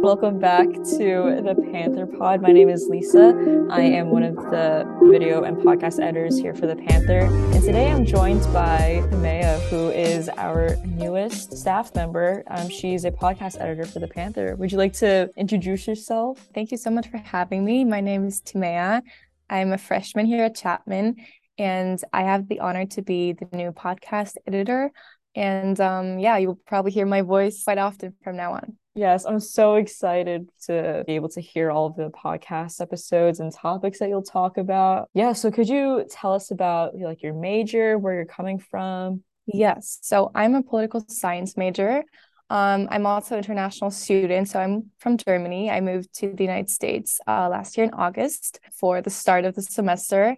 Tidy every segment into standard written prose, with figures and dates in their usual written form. Welcome back to The Panther Pod. My name is Lisa. I am one of the video and podcast editors here for The Panther. And today I'm joined by Maya, who is our newest staff member. She's a podcast editor for The Panther. Would you like to introduce yourself? Thank you so much for having me. My name is Timea. I'm a freshman here at Chapman, and I have the honor to be the new podcast editor. And you'll probably hear my voice quite often from now on. Yes, I'm so excited to be able to hear all of the podcast episodes and topics that you'll talk about. Yeah, so could you tell us about your major, where you're coming from? Yes, so I'm a political science major. I'm also an international student, so I'm from Germany. I moved to the United States last year in August for the start of the semester.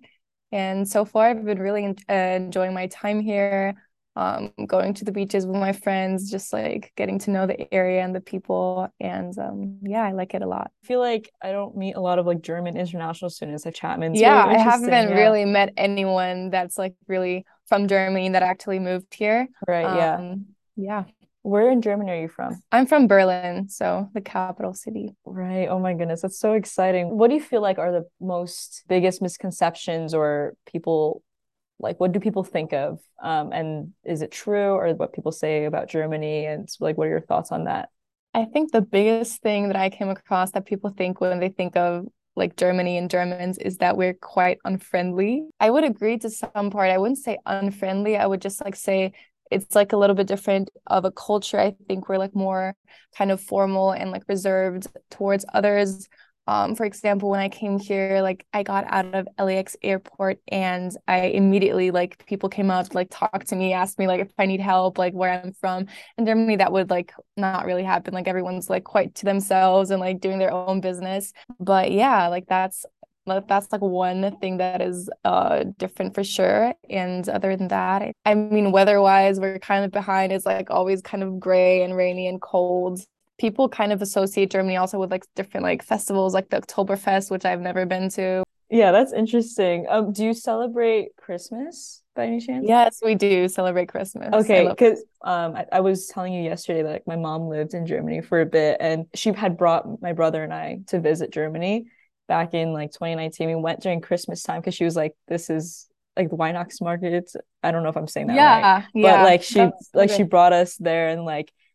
And so far, I've been really enjoying my time here. Going to the beaches with my friends, just getting to know the area and the people. And I like it a lot. I feel like I don't meet a lot of German international students at Chapman. Yeah, really, I haven't really met anyone that's really from Germany that actually moved here. Right. Yeah. Where in Germany are you from? I'm from Berlin, so the capital city. Right. Oh my goodness, that's so exciting. What do you feel are the biggest misconceptions or people? What do people think of? And is it true, or what people say about Germany? And what are your thoughts on that? I think the biggest thing that I came across that people think when they think of Germany and Germans is that we're quite unfriendly. I would agree to some part. I wouldn't say unfriendly. I would just say it's a little bit different of a culture. I think we're more kind of formal and reserved towards others. For example, when I came here, I got out of LAX airport and I immediately people came up, talked to me, asked me if I need help, where I'm from. In Germany, that would not really happen. Everyone's quite to themselves and doing their own business. But yeah, that's one thing that is different for sure. And other than that, I mean, weather-wise, we're kind of behind. It's always kind of gray and rainy and cold. People kind of associate Germany also with different festivals, the Oktoberfest, which I've never been to. Yeah, that's interesting. Do you celebrate Christmas by any chance? Yes, we do celebrate Christmas. Okay, because I was telling you yesterday that my mom lived in Germany for a bit, and she had brought my brother and I to visit Germany back in 2019. We went during Christmas time because she was this is the Weihnachtsmarkt market. I don't know if I'm saying that right. Yeah. But she brought us there and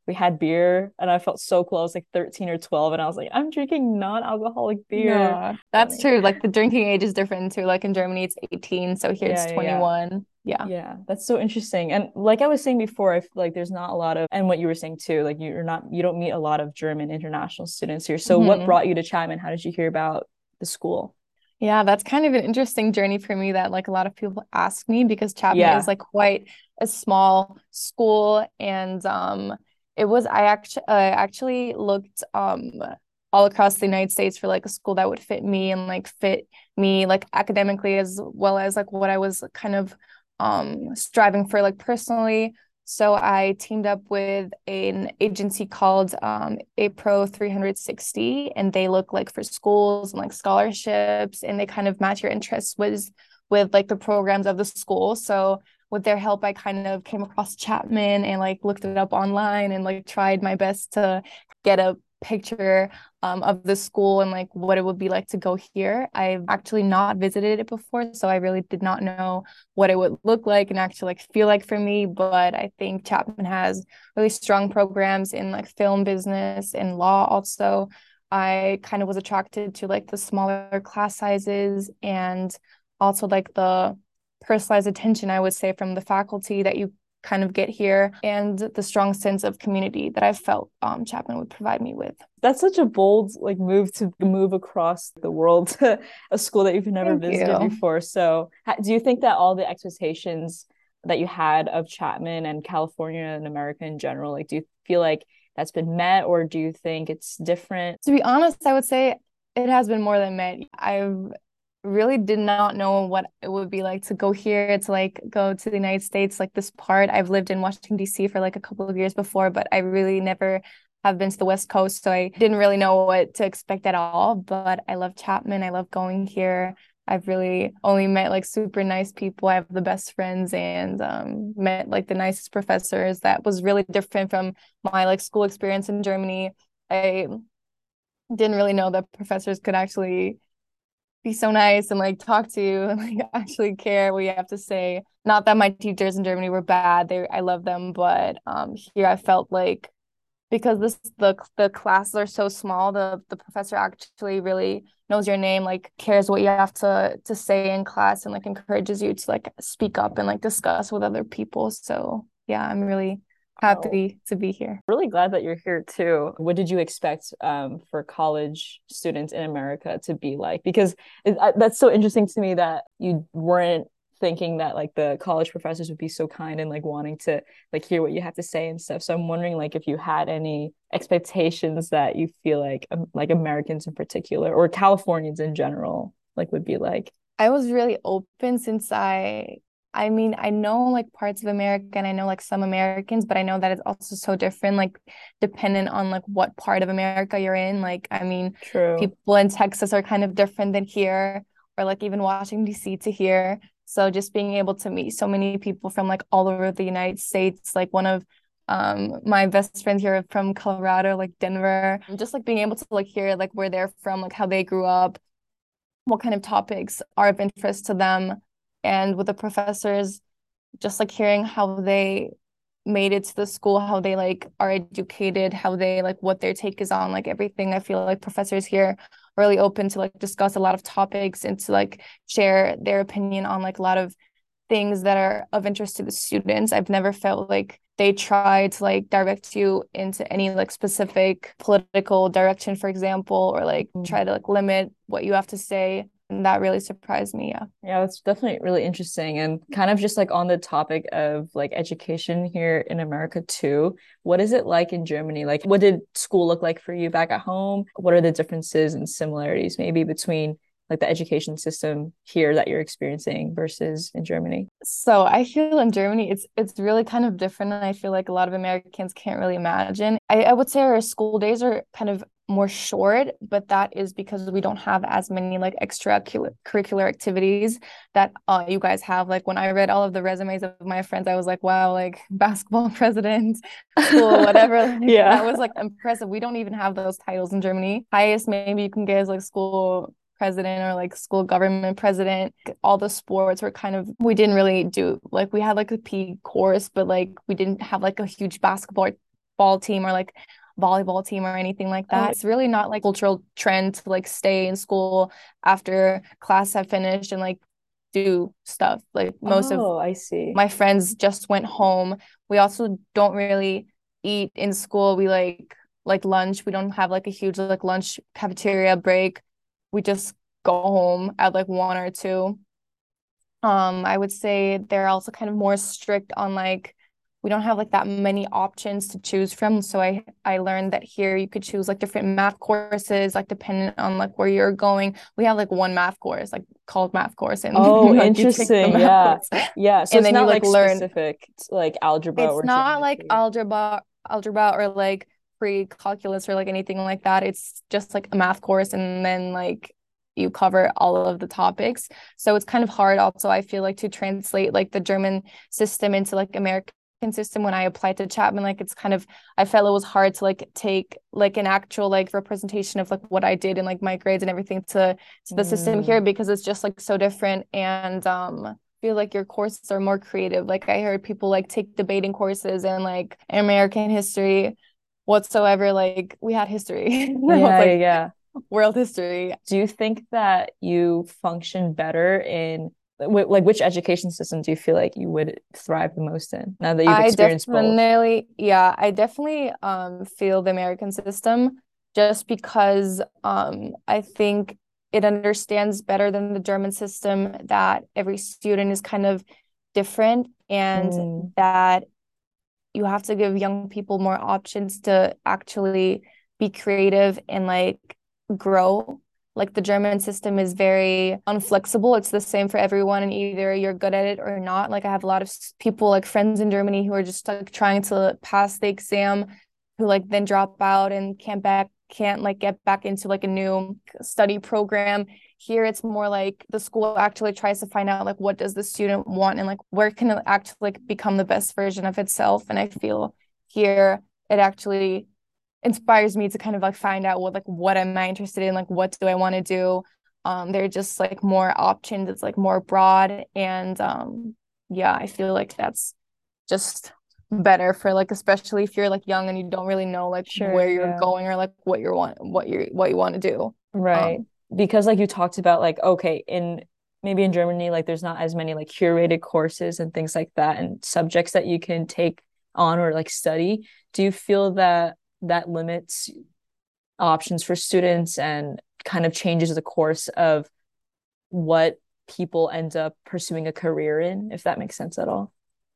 we had beer, and I felt so cool. I was 13 or 12, and I was I'm drinking non-alcoholic beer. Yeah, that's true. The drinking age is different too. In Germany, it's 18, so here it's 21. Yeah. Yeah, that's so interesting. And I was saying before, I feel there's not a lot of, and what you were saying too, you don't meet a lot of German international students here. So what brought you to Chapman? How did you hear about the school? Yeah, that's kind of an interesting journey for me that a lot of people ask me, because Chapman is quite a small school, and I actually looked all across the United States for a school that would fit me and academically, as well as what I was kind of striving for personally. So I teamed up with an agency called APRO 360, and they look for schools and scholarships, and they kind of match your interests with the programs of the school. So with their help, I kind of came across Chapman and looked it up online and tried my best to get a picture of the school and what it would be to go here. I've actually not visited it before, so I really did not know what it would look like and actually feel for me. But I think Chapman has really strong programs in film business and law also. I kind of was attracted to the smaller class sizes and also the personalized attention, I would say, from the faculty that you kind of get here, and the strong sense of community that I felt Chapman would provide me with. That's such a bold move to move across the world to a school that you've never visited before. So do you think that all the expectations that you had of Chapman and California and America in general, do you feel that's been met, or do you think it's different? To be honest, I would say it has been more than met. I've really did not know what it would be to go here, to go to the United States, this part. I've lived in Washington, D.C. for a couple of years before, but I really never have been to the West Coast, so I didn't really know what to expect at all. But I love Chapman. I love going here. I've really only met super nice people. I have the best friends and met the nicest professors. That was really different from my school experience in Germany. I didn't really know that professors could actually be so nice and like talk to you and like actually care what you have to say. Not that my teachers in Germany were bad, I love them, but here I felt like because the classes are so small, the professor actually really knows your name, like cares what you have to say in class and like encourages you to like speak up and like discuss with other people. So yeah, I'm really happy to be here. Really glad that you're here too. What did you expect for college students in America to be like? Because that's so interesting to me that you weren't thinking that like the college professors would be so kind and like wanting to like hear what you have to say and stuff. So I'm wondering like if you had any expectations that you feel like Americans in particular or Californians in general like would be like. I was really open since I mean, I know like parts of America and I know like some Americans, but I know that it's also so different, like dependent on like what part of America you're in. Like, I mean, true. People in Texas are kind of different than here or like even Washington, D.C. to here. So just being able to meet so many people from like all over the United States, like one of my best friends here from Colorado, like Denver, just like being able to like hear like where they're from, like how they grew up, what kind of topics are of interest to them. And with the professors, just like hearing how they made it to the school, how they like are educated, how they like what their take is on like everything. I feel like professors here are really open to like discuss a lot of topics and to like share their opinion on like a lot of things that are of interest to the students. I've never felt like they try to like direct you into any like specific political direction, for example, or like try to like limit what you have to say. And that really surprised me, yeah. Yeah, that's definitely really interesting. And kind of just like on the topic of like education here in America too, what is it like in Germany? Like what did school look like for you back at home? What are the differences and similarities maybe between like the education system here that you're experiencing versus in Germany? So I feel in Germany, it's really kind of different. And I feel like a lot of Americans can't really imagine. I would say our school days are kind of more short, but that is because we don't have as many like extracurricular activities that you guys have. Like when I read all of the resumes of my friends, I was like, wow, like basketball president, school, whatever. Yeah, that was like impressive. We don't even have those titles in Germany. Highest maybe you can get is like school president or like school government president. All the sports were kind of, we didn't really do, like we had like a PE course, but like we didn't have like a huge basketball team or like volleyball team or anything like that. It's really not like cultural trend to like stay in school after class have finished and like do stuff. Like most of I see. My friends just went home. We also don't really eat in school. We like lunch. We don't have like a huge like lunch cafeteria break. We just go home at like 1 or 2. I would say they're also kind of more strict on like we don't have like that many options to choose from. So I learned that here you could choose like different math courses, like depending on like where you're going. We have like one math course, like called math course. And like, interesting. Yeah. Course. Yeah. So and it's then not you, like learn specific like algebra. It's or not like algebra or like pre-calculus or like anything like that. It's just like a math course. And then like you cover all of the topics. So it's kind of hard also, I feel like, to translate like the German system into like American system. When I applied to Chapman, like it's kind of, I felt it was hard to like take like an actual like representation of like what I did and like my grades and everything to the system here, because it's just like so different. And I feel like your courses are more creative. Like I heard people like take debating courses and like American history whatsoever. Like we had history. World history. Do you think that you function better in like which education system do you feel like you would thrive the most in now that you've experienced both? Yeah, I definitely feel the American system, just because I think it understands better than the German system that every student is kind of different and that you have to give young people more options to actually be creative and like grow. Like the German system is very unflexible. It's the same for everyone, and either you're good at it or not. Like I have a lot of people, like friends in Germany, who are just like trying to pass the exam, who like then drop out and can't like get back into like a new study program. Here it's more like the school actually tries to find out like what does the student want and like where can it actually like become the best version of itself. And I feel here it actually inspires me to kind of like find out what am I interested in, what do I want to do. They're just more options. It's more broad, and yeah, I feel like that's just better for especially if you're young and you don't really know where you're going or what you want to do. Right. Because you talked about okay, maybe in Germany, there's not as many curated courses and things like that and subjects that you can take on or study. Do you feel that limits options for students and kind of changes the course of what people end up pursuing a career in, if that makes sense at all?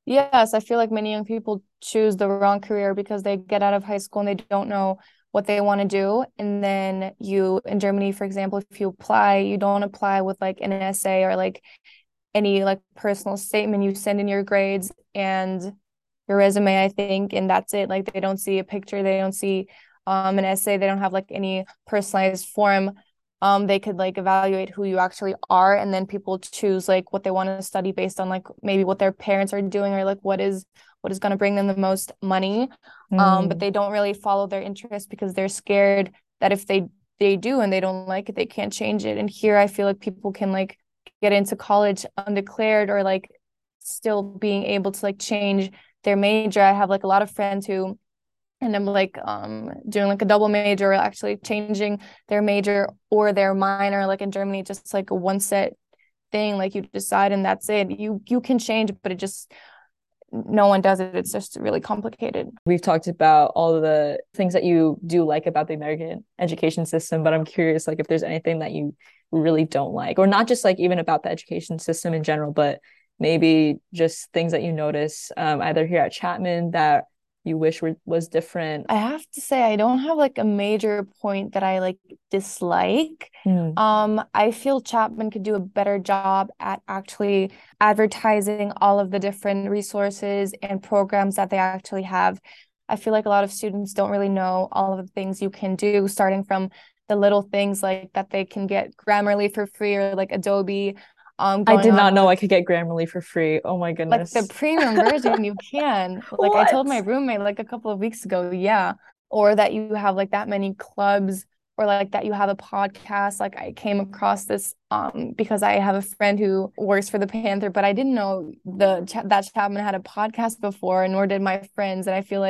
Yes, I feel like many young people choose the wrong career because they get out of high school and they don't know what they want to do. And then in Germany, for example, if you apply, you don't apply with an essay or any personal statement. You send in your grades and your resume, I think, and that's it. They don't see a picture. They don't see an essay. They don't have any personalized form. They could evaluate who you actually are, and then people choose what they want to study based on maybe what their parents are doing or what is going to bring them the most money. But they don't really follow their interests because they're scared that if they do and they don't like it, they can't change it. And here I feel people can get into college undeclared or still being able to change their major. I have a lot of friends who and I'm doing a double major or actually changing their major or their minor. In Germany, just a one set thing, you decide and that's it. You can change, but it just, no one does it. It's just really complicated. We've talked about all the things that you do about the American education system, but I'm curious, if there's anything that you really don't like, or not just even about the education system in general, but maybe just things that you notice either here at Chapman that you wish was different. I have to say I don't have a major point that I dislike. I feel Chapman could do a better job at actually advertising all of the different resources and programs that they actually have. I feel a lot of students don't really know all of the things you can do, starting from the little things that they can get Grammarly for free or Adobe. I did not know I could get Grammarly for free. Oh my goodness. The premium version, you can. I told my roommate a couple of weeks ago, yeah. Or that you have that many clubs or that you have a podcast. I came across this because I have a friend who works for the Panther, but I didn't know that Chapman had a podcast before, and nor did my friends. And I feel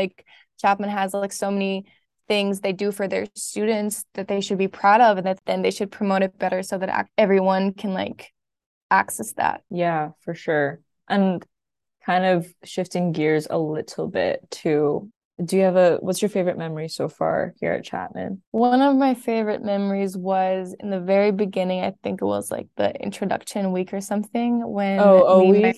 Chapman has so many things they do for their students that they should be proud of, and that then they should promote it better so that everyone can access that. Yeah, for sure. And kind of shifting gears a little bit to, what's your favorite memory so far here at Chapman? One of my favorite memories was in the very beginning, I think it was the introduction week or something, when we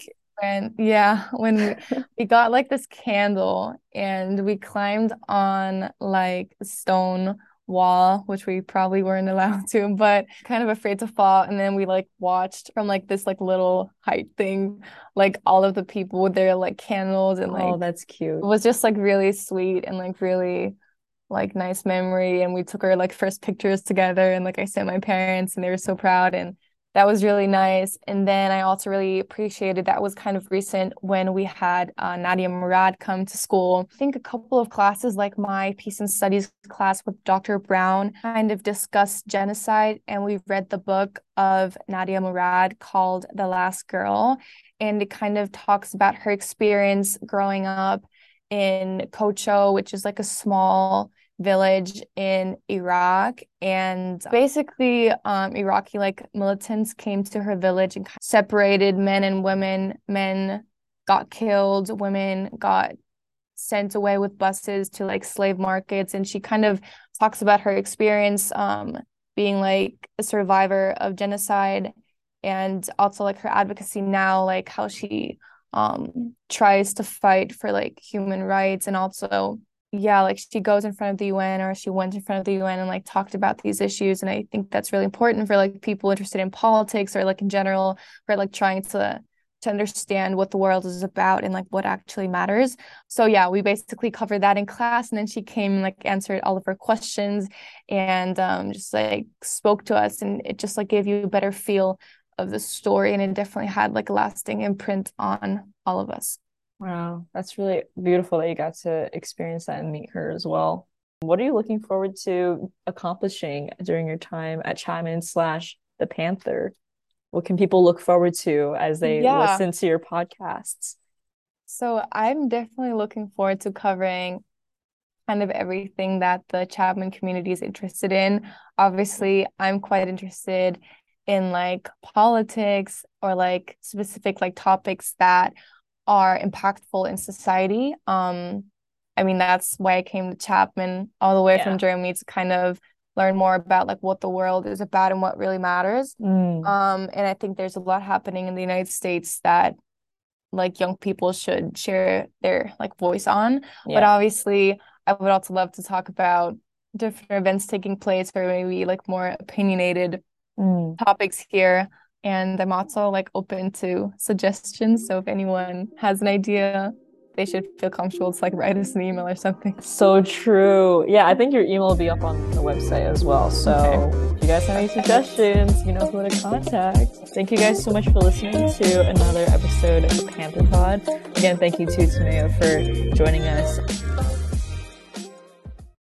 got this candle and we climbed on a stone wall, which we probably weren't allowed to, but kind of afraid to fall. And then we watched from this little height thing, all of the people with their candles and oh, that's cute. It was just really sweet and really nice memory. And we took our first pictures together, and I sent my parents, and they were so proud, and that was really nice. And then I also really appreciated, that was kind of recent, when we had Nadia Murad come to school. I think a couple of classes, my Peace and Studies class with Dr. Brown, kind of discussed genocide. And we read the book of Nadia Murad called The Last Girl. And it kind of talks about her experience growing up in Kocho, which is a small village in Iraq, and basically Iraqi militants came to her village and separated men and women. Men got killed, women got sent away with buses to slave markets, and she kind of talks about her experience being a survivor of genocide, and also her advocacy now, how she tries to fight for human rights, and also she goes in front of the UN, or she went in front of the UN and talked about these issues. And I think that's really important for people interested in politics or in general, for trying to understand what the world is about and what actually matters. So yeah, we basically covered that in class, and then she came and answered all of her questions, and just spoke to us, and it just gave you a better feel of the story, and it definitely had a lasting imprint on all of us. Wow, that's really beautiful that you got to experience that and meet her as well. What are you looking forward to accomplishing during your time at Chapman / The Panther? What can people look forward to as they listen to your podcasts? So I'm definitely looking forward to covering kind of everything that the Chapman community is interested in. Obviously, I'm quite interested in politics or specific topics that are impactful in society. I mean, that's why I came to Chapman all the way from Germany to kind of learn more about what the world is about and what really matters. And I think there's a lot happening in the United States that young people should share their voice on. Yeah. But obviously, I would also love to talk about different events taking place for maybe more opinionated topics here. And I'm also open to suggestions. So if anyone has an idea, they should feel comfortable to write us an email or something. So true. Yeah, I think your email will be up on the website as well. So if you guys have any suggestions, you know who to contact. Thank you guys so much for listening to another episode of The Panther Pod. Again, thank you to Taneo for joining us.